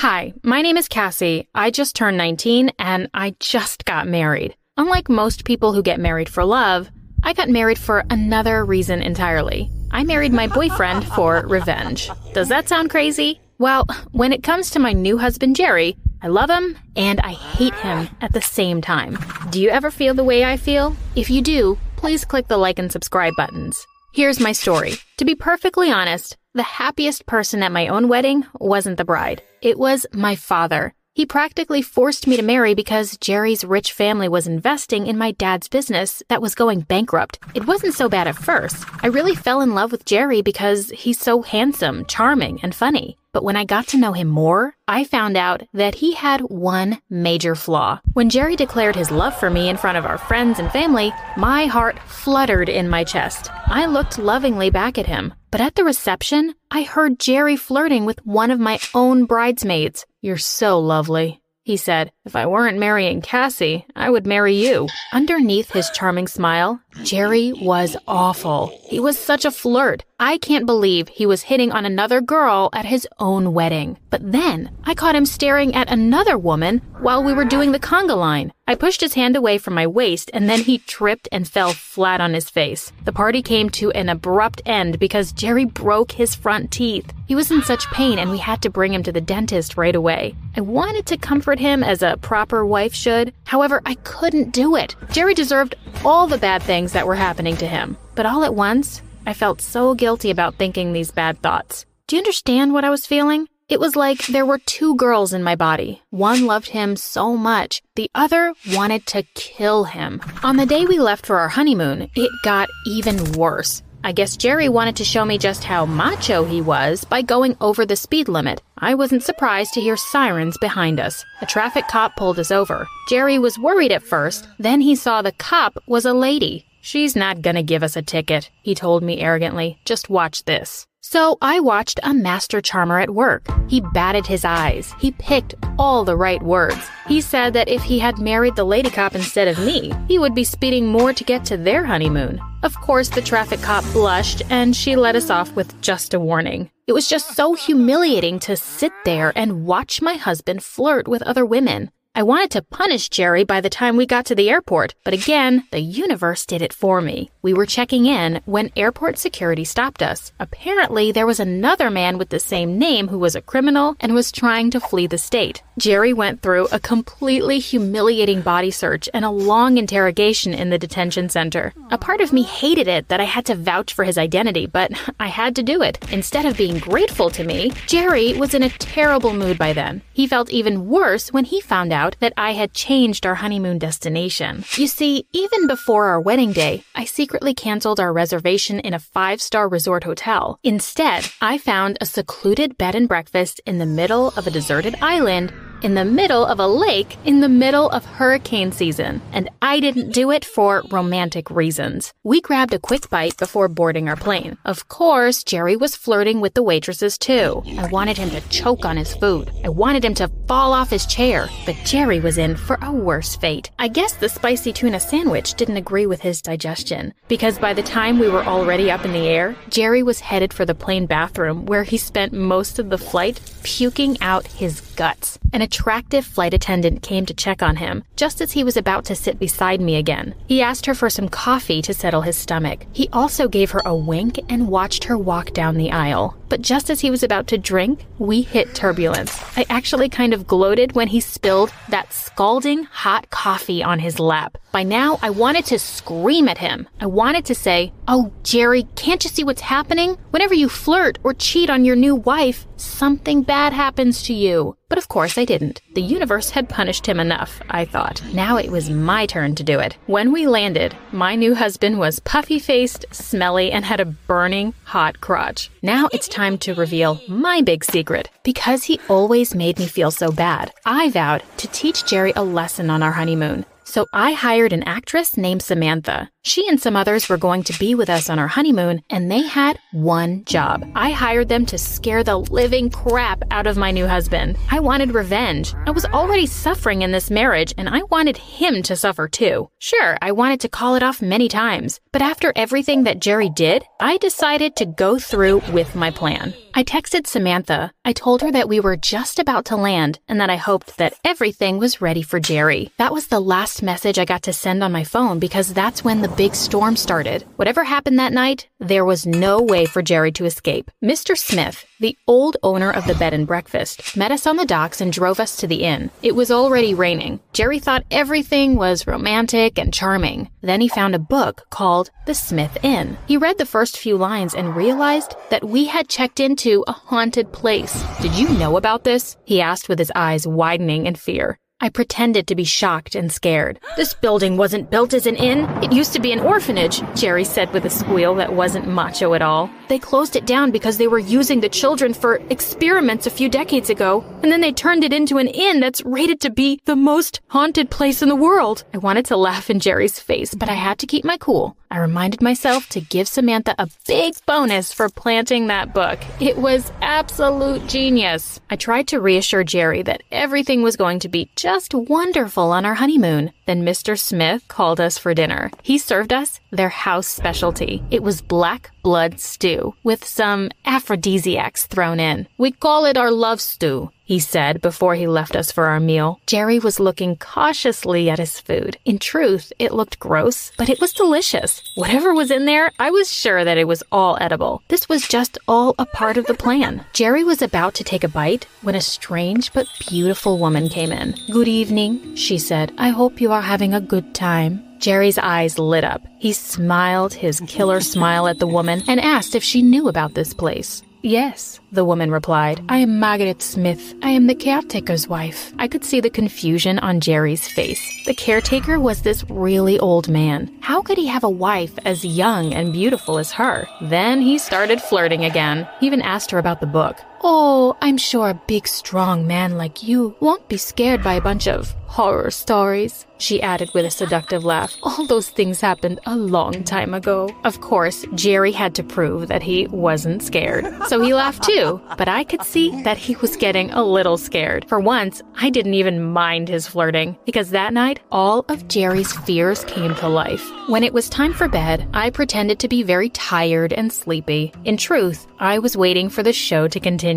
Hi, my name is Cassie. I just turned 19 and I just got married. Unlike most people who get married for love, I got married for another reason entirely. I married my boyfriend for revenge. Does that sound crazy? Well, when it comes to my new husband, Jerry, I love him and I hate him at the same time. Do you ever feel the way I feel? If you do, please click the like and subscribe buttons. Here's my story. To be perfectly honest, the happiest person at my own wedding wasn't the bride. It was my father. He practically forced me to marry because Jerry's rich family was investing in my dad's business that was going bankrupt. It wasn't so bad at first. I really fell in love with Jerry because he's so handsome, charming, and funny. But when I got to know him more, I found out that he had one major flaw. When Jerry declared his love for me in front of our friends and family, my heart fluttered in my chest. I looked lovingly back at him. But at the reception, I heard Jerry flirting with one of my own bridesmaids. "You're so lovely," he said. "If I weren't marrying Cassie, I would marry you." Underneath his charming smile, Jerry was awful. He was such a flirt. I can't believe he was hitting on another girl at his own wedding. But then I caught him staring at another woman while we were doing the conga line. I pushed his hand away from my waist and then he tripped and fell flat on his face. The party came to an abrupt end because Jerry broke his front teeth. He was in such pain and we had to bring him to the dentist right away. I wanted to comfort him as a proper wife should. However, I couldn't do it. Jerry deserved all the bad things that were happening to him. But all at once, I felt so guilty about thinking these bad thoughts. Do you understand what I was feeling? It was like there were two girls in my body. One loved him so much, the other wanted to kill him. On the day we left for our honeymoon, it got even worse. I guess Jerry wanted to show me just how macho he was by going over the speed limit. I wasn't surprised to hear sirens behind us. A traffic cop pulled us over. Jerry was worried at first, then he saw the cop was a lady. "She's not gonna give us a ticket," he told me arrogantly. "Just watch this." So I watched a master charmer at work. He batted his eyes. He picked all the right words. He said that if he had married the lady cop instead of me, he would be speeding more to get to their honeymoon. Of course, the traffic cop blushed and she let us off with just a warning. It was just so humiliating to sit there and watch my husband flirt with other women. I wanted to punish Jerry by the time we got to the airport, but again, the universe did it for me. We were checking in when airport security stopped us. Apparently, there was another man with the same name who was a criminal and was trying to flee the state. Jerry went through a completely humiliating body search and a long interrogation in the detention center. A part of me hated it that I had to vouch for his identity, but I had to do it. Instead of being grateful to me, Jerry was in a terrible mood by then. He felt even worse when he found out that I had changed our honeymoon destination. You see, even before our wedding day, I secretly canceled our reservation in a 5-star resort hotel. Instead, I found a secluded bed and breakfast in the middle of a deserted island, in the middle of a lake, in the middle of hurricane season. And I didn't do it for romantic reasons. We grabbed a quick bite before boarding our plane. Of course, Jerry was flirting with the waitresses too. I wanted him to choke on his food. I wanted him to fall off his chair. But Jerry was in for a worse fate. I guess the spicy tuna sandwich didn't agree with his digestion, because by the time we were already up in the air, Jerry was headed for the plane bathroom where he spent most of the flight puking out his guts. An attractive flight attendant came to check on him just as he was about to sit beside me again. He asked her for some coffee to settle his stomach. He also gave her a wink and watched her walk down the aisle. But just as he was about to drink, we hit turbulence. I actually kind of gloated when he spilled that scalding hot coffee on his lap. By now, I wanted to scream at him. I wanted to say, "Oh, Jerry, can't you see what's happening? Whenever you flirt or cheat on your new wife, something bad happens to you." But of course I didn't. The universe had punished him enough, I thought. Now it was my turn to do it. When we landed, my new husband was puffy-faced, smelly, and had a burning hot crotch. Now it's time to reveal my big secret. Because he always made me feel so bad, I vowed to teach Jerry a lesson on our honeymoon. So I hired an actress named Samantha. She and some others were going to be with us on our honeymoon, and they had one job. I hired them to scare the living crap out of my new husband. I wanted revenge. I was already suffering in this marriage, and I wanted him to suffer too. Sure, I wanted to call it off many times, But after everything that Jerry did, I decided to go through with my plan. I texted Samantha. I told her that we were just about to land and that I hoped that everything was ready for Jerry. That was the last message I got to send on my phone because that's when the big storm started. Whatever happened that night, there was no way for Jerry to escape. Mr. Smith, the old owner of the bed and breakfast, met us on the docks and drove us to the inn. It was already raining. Jerry thought everything was romantic and charming. Then he found a book called The Smith Inn. He read the first few lines and realized that we had checked into a haunted place. "Did you know about this?" he asked with his eyes widening in fear. I pretended to be shocked and scared. "This building wasn't built as an inn. It used to be an orphanage," Jerry said with a squeal that wasn't macho at all. "They closed it down because they were using the children for experiments a few decades ago, and then they turned it into an inn that's rated to be the most haunted place in the world." I wanted to laugh in Jerry's face, but I had to keep my cool. I reminded myself to give Samantha a big bonus for planting that book. It was absolute genius. I tried to reassure Jerry that everything was going to be just wonderful on our honeymoon. Then Mr. Smith called us for dinner. He served us their house specialty. It was black blood stew with some aphrodisiacs thrown in. "We call it our love stew," he said before he left us for our meal. Jerry was looking cautiously at his food. In truth, it looked gross, but it was delicious. Whatever was in there, I was sure that it was all edible. This was just all a part of the plan. Jerry was about to take a bite when a strange but beautiful woman came in. "Good evening," she said. "I hope you are having a good time." Jerry's eyes lit up. He smiled his killer smile at the woman and asked if she knew about this place. "Yes," the woman replied. "I am Margaret Smith. I am the caretaker's wife." I could see the confusion on Jerry's face. The caretaker was this really old man. How could he have a wife as young and beautiful as her? Then he started flirting again. He even asked her about the book. "Oh, I'm sure a big, strong man like you won't be scared by a bunch of horror stories," she added with a seductive laugh. "All those things happened a long time ago." Of course, Jerry had to prove that he wasn't scared. So he laughed too, but I could see that he was getting a little scared. For once, I didn't even mind his flirting, because that night, all of Jerry's fears came to life. When it was time for bed, I pretended to be very tired and sleepy. In truth, I was waiting for the show to continue.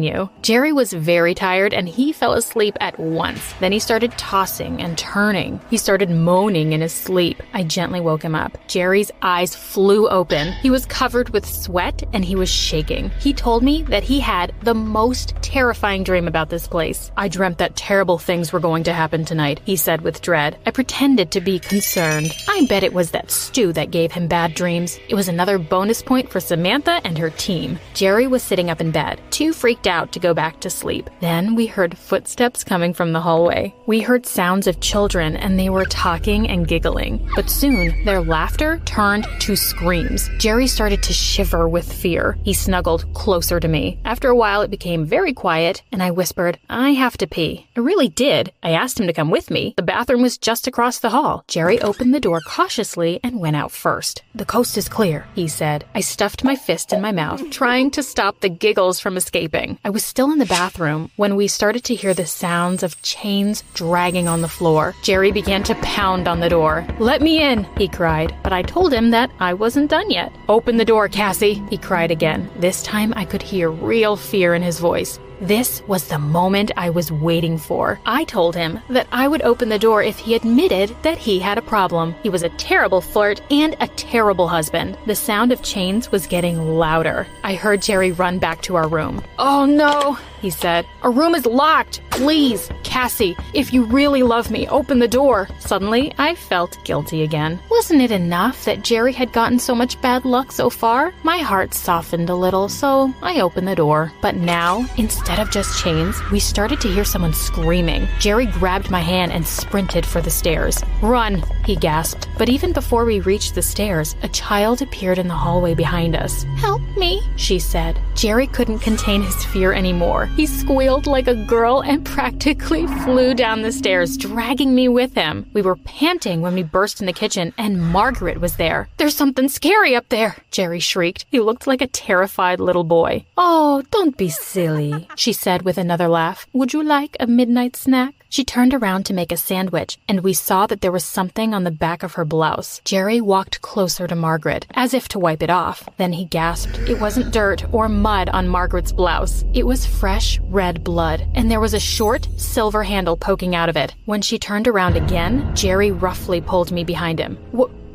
Jerry was very tired and he fell asleep at once. Then he started tossing and turning. He started moaning in his sleep. I gently woke him up. Jerry's eyes flew open. He was covered with sweat and he was shaking. He told me that he had the most terrifying dream about this place. "I dreamt that terrible things were going to happen tonight," he said with dread. I pretended to be concerned. I bet it was that stew that gave him bad dreams. It was another bonus point for Samantha and her team. Jerry was sitting up in bed, too freaked out to go back to sleep. Then we heard footsteps coming from the hallway. We heard sounds of children and they were talking and giggling, but soon their laughter turned to screams. Jerry started to shiver with fear. He snuggled closer to me. After a while, it became very quiet, and I whispered, "I have to pee." I really did. I asked him to come with me. The bathroom was just across the hall. Jerry opened the door cautiously and went out first. "The coast is clear," he said. I stuffed my fist in my mouth, trying to stop the giggles from escaping. I was still in the bathroom when we started to hear the sounds of chains dragging on the floor. Jerry began to pound on the door. "Let me in," he cried, but I told him that I wasn't done yet. "Open the door, Cassie," he cried again. This time I could hear real fear in his voice. This was the moment I was waiting for. I told him that I would open the door if he admitted that he had a problem. He was a terrible flirt and a terrible husband. The sound of chains was getting louder. I heard Jerry run back to our room. "Oh no," he said. "Our room is locked. Please, Cassie, if you really love me, open the door." Suddenly, I felt guilty again. Wasn't it enough that Jerry had gotten so much bad luck so far? My heart softened a little, so I opened the door. But now, instead of just chains, we started to hear someone screaming. Jerry grabbed my hand and sprinted for the stairs. "Run," he gasped. But even before we reached the stairs, a child appeared in the hallway behind us. "Help me," she said. Jerry couldn't contain his fear anymore. He squealed like a girl and practically flew down the stairs, dragging me with him. We were panting when we burst in the kitchen, and Margaret was there. "There's something scary up there," Jerry shrieked. He looked like a terrified little boy. "Oh, don't be silly," she said with another laugh. "Would you like a midnight snack?" She turned around to make a sandwich, and we saw that there was something on the back of her blouse. Jerry walked closer to Margaret, as if to wipe it off. Then he gasped. It wasn't dirt or mud on Margaret's blouse. It was fresh red blood, and there was a short, silver handle poking out of it. When she turned around again, Jerry roughly pulled me behind him.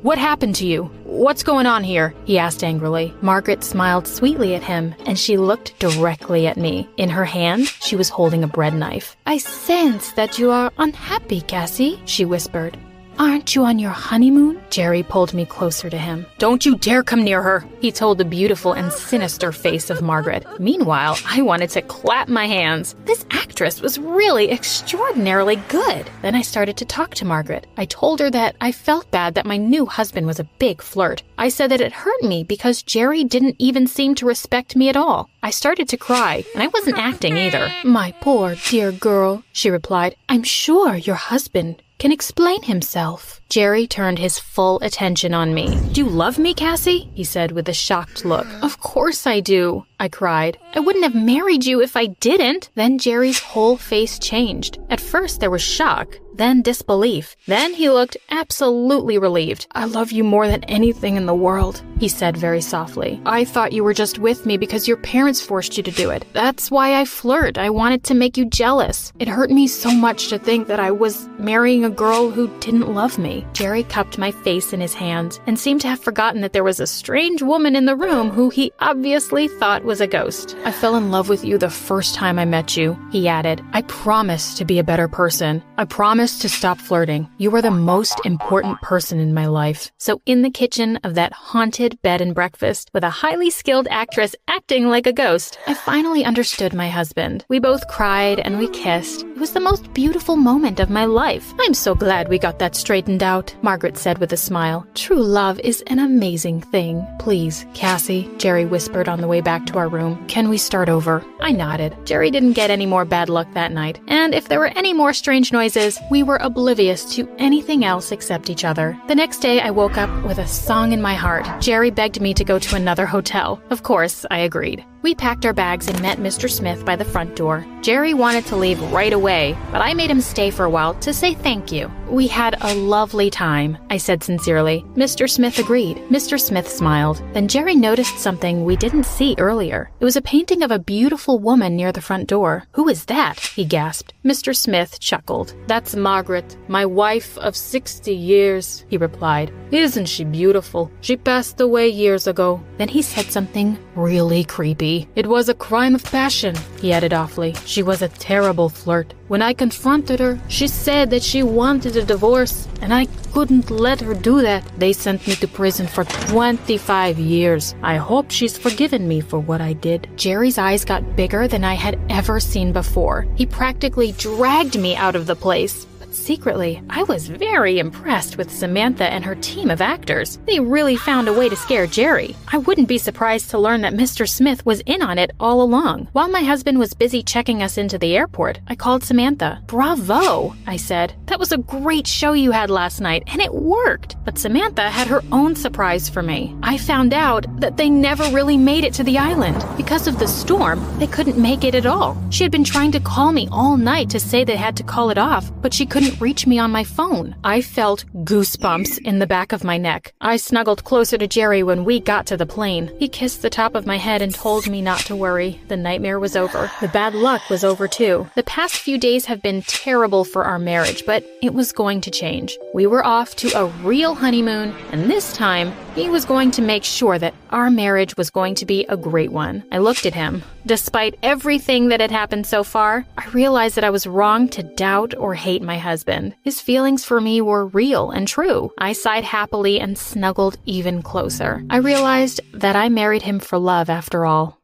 What happened to you? What's going on here?" he asked angrily. Margaret smiled sweetly at him, and she looked directly at me. In her hand, she was holding a bread knife. "I sense that you are unhappy, Cassie," she whispered. "Aren't you on your honeymoon?" Jerry pulled me closer to him. "Don't you dare come near her," he told the beautiful and sinister face of Margaret. Meanwhile, I wanted to clap my hands. This actress was really extraordinarily good. Then I started to talk to Margaret. I told her that I felt bad that my new husband was a big flirt. I said that it hurt me because Jerry didn't even seem to respect me at all. I started to cry, and I wasn't acting either. "My poor dear girl," she replied. "I'm sure your husband can explain himself." Jerry turned his full attention on me. "Do you love me, Cassie?" he said with a shocked look. "Of course I do," I cried. "I wouldn't have married you if I didn't." Then Jerry's whole face changed. At first there was shock, then disbelief. Then he looked absolutely relieved. "I love you more than anything in the world," he said very softly. "I thought you were just with me because your parents forced you to do it. That's why I flirt. I wanted to make you jealous. It hurt me so much to think that I was marrying a girl who didn't love me." Jerry cupped my face in his hands and seemed to have forgotten that there was a strange woman in the room who he obviously thought was a ghost. "I fell in love with you the first time I met you," he added. "I promised to be a better person. I promised to stop flirting. You were the most important person in my life." So in the kitchen of that haunted bed and breakfast, with a highly skilled actress acting like a ghost, I finally understood my husband. We both cried and we kissed. It was the most beautiful moment of my life. "I'm so glad we got that straightened out," Margaret said with a smile. "True love is an amazing thing." "Please, Cassie," Jerry whispered on the way back to our room. "Can we start over?" I nodded. Jerry didn't get any more bad luck that night, and if there were any more strange noises, we were oblivious to anything else except each other. The next day, I woke up with a song in my heart. Jerry begged me to go to another hotel. Of course, I agreed. We packed our bags and met Mr. Smith by the front door. Jerry wanted to leave right away, but I made him stay for a while to say thank you. "We had a lovely time," I said sincerely. Mr. Smith agreed. Mr. Smith smiled. Then Jerry noticed something we didn't see earlier. It was a painting of a beautiful woman near the front door. "Who is that?" he gasped. Mr. Smith chuckled. "That's Margaret, my wife of 60 years, he replied. "Isn't she beautiful? She passed away years ago." Then he said something really creepy. "It was a crime of passion," he added awfully. "She was a terrible flirt. When I confronted her, she said that she wanted a divorce, and I couldn't let her do that. They sent me to prison for 25 years. I hope she's forgiven me for what I did." Jerry's eyes got bigger than I had ever seen before. He practically dragged me out of the place. Secretly, I was very impressed with Samantha and her team of actors. They really found a way to scare Jerry. I wouldn't be surprised to learn that Mr. Smith was in on it all along. While my husband was busy checking us into the airport, I called Samantha. "Bravo," I said. "That was a great show you had last night, and it worked." But Samantha had her own surprise for me. I found out that they never really made it to the island. Because of the storm, they couldn't make it at all. She had been trying to call me all night to say they had to call it off, but she couldn't reach me on my phone. I felt goosebumps in the back of my neck. I snuggled closer to Jerry when we got to the plane. He kissed the top of my head and told me not to worry. The nightmare was over. The bad luck was over too. The past few days have been terrible for our marriage, but it was going to change. We were off to a real honeymoon, and this time, he was going to make sure that our marriage was going to be a great one. I looked at him. Despite everything that had happened so far, I realized that I was wrong to doubt or hate my husband. His feelings for me were real and true. I sighed happily and snuggled even closer. I realized that I married him for love after all.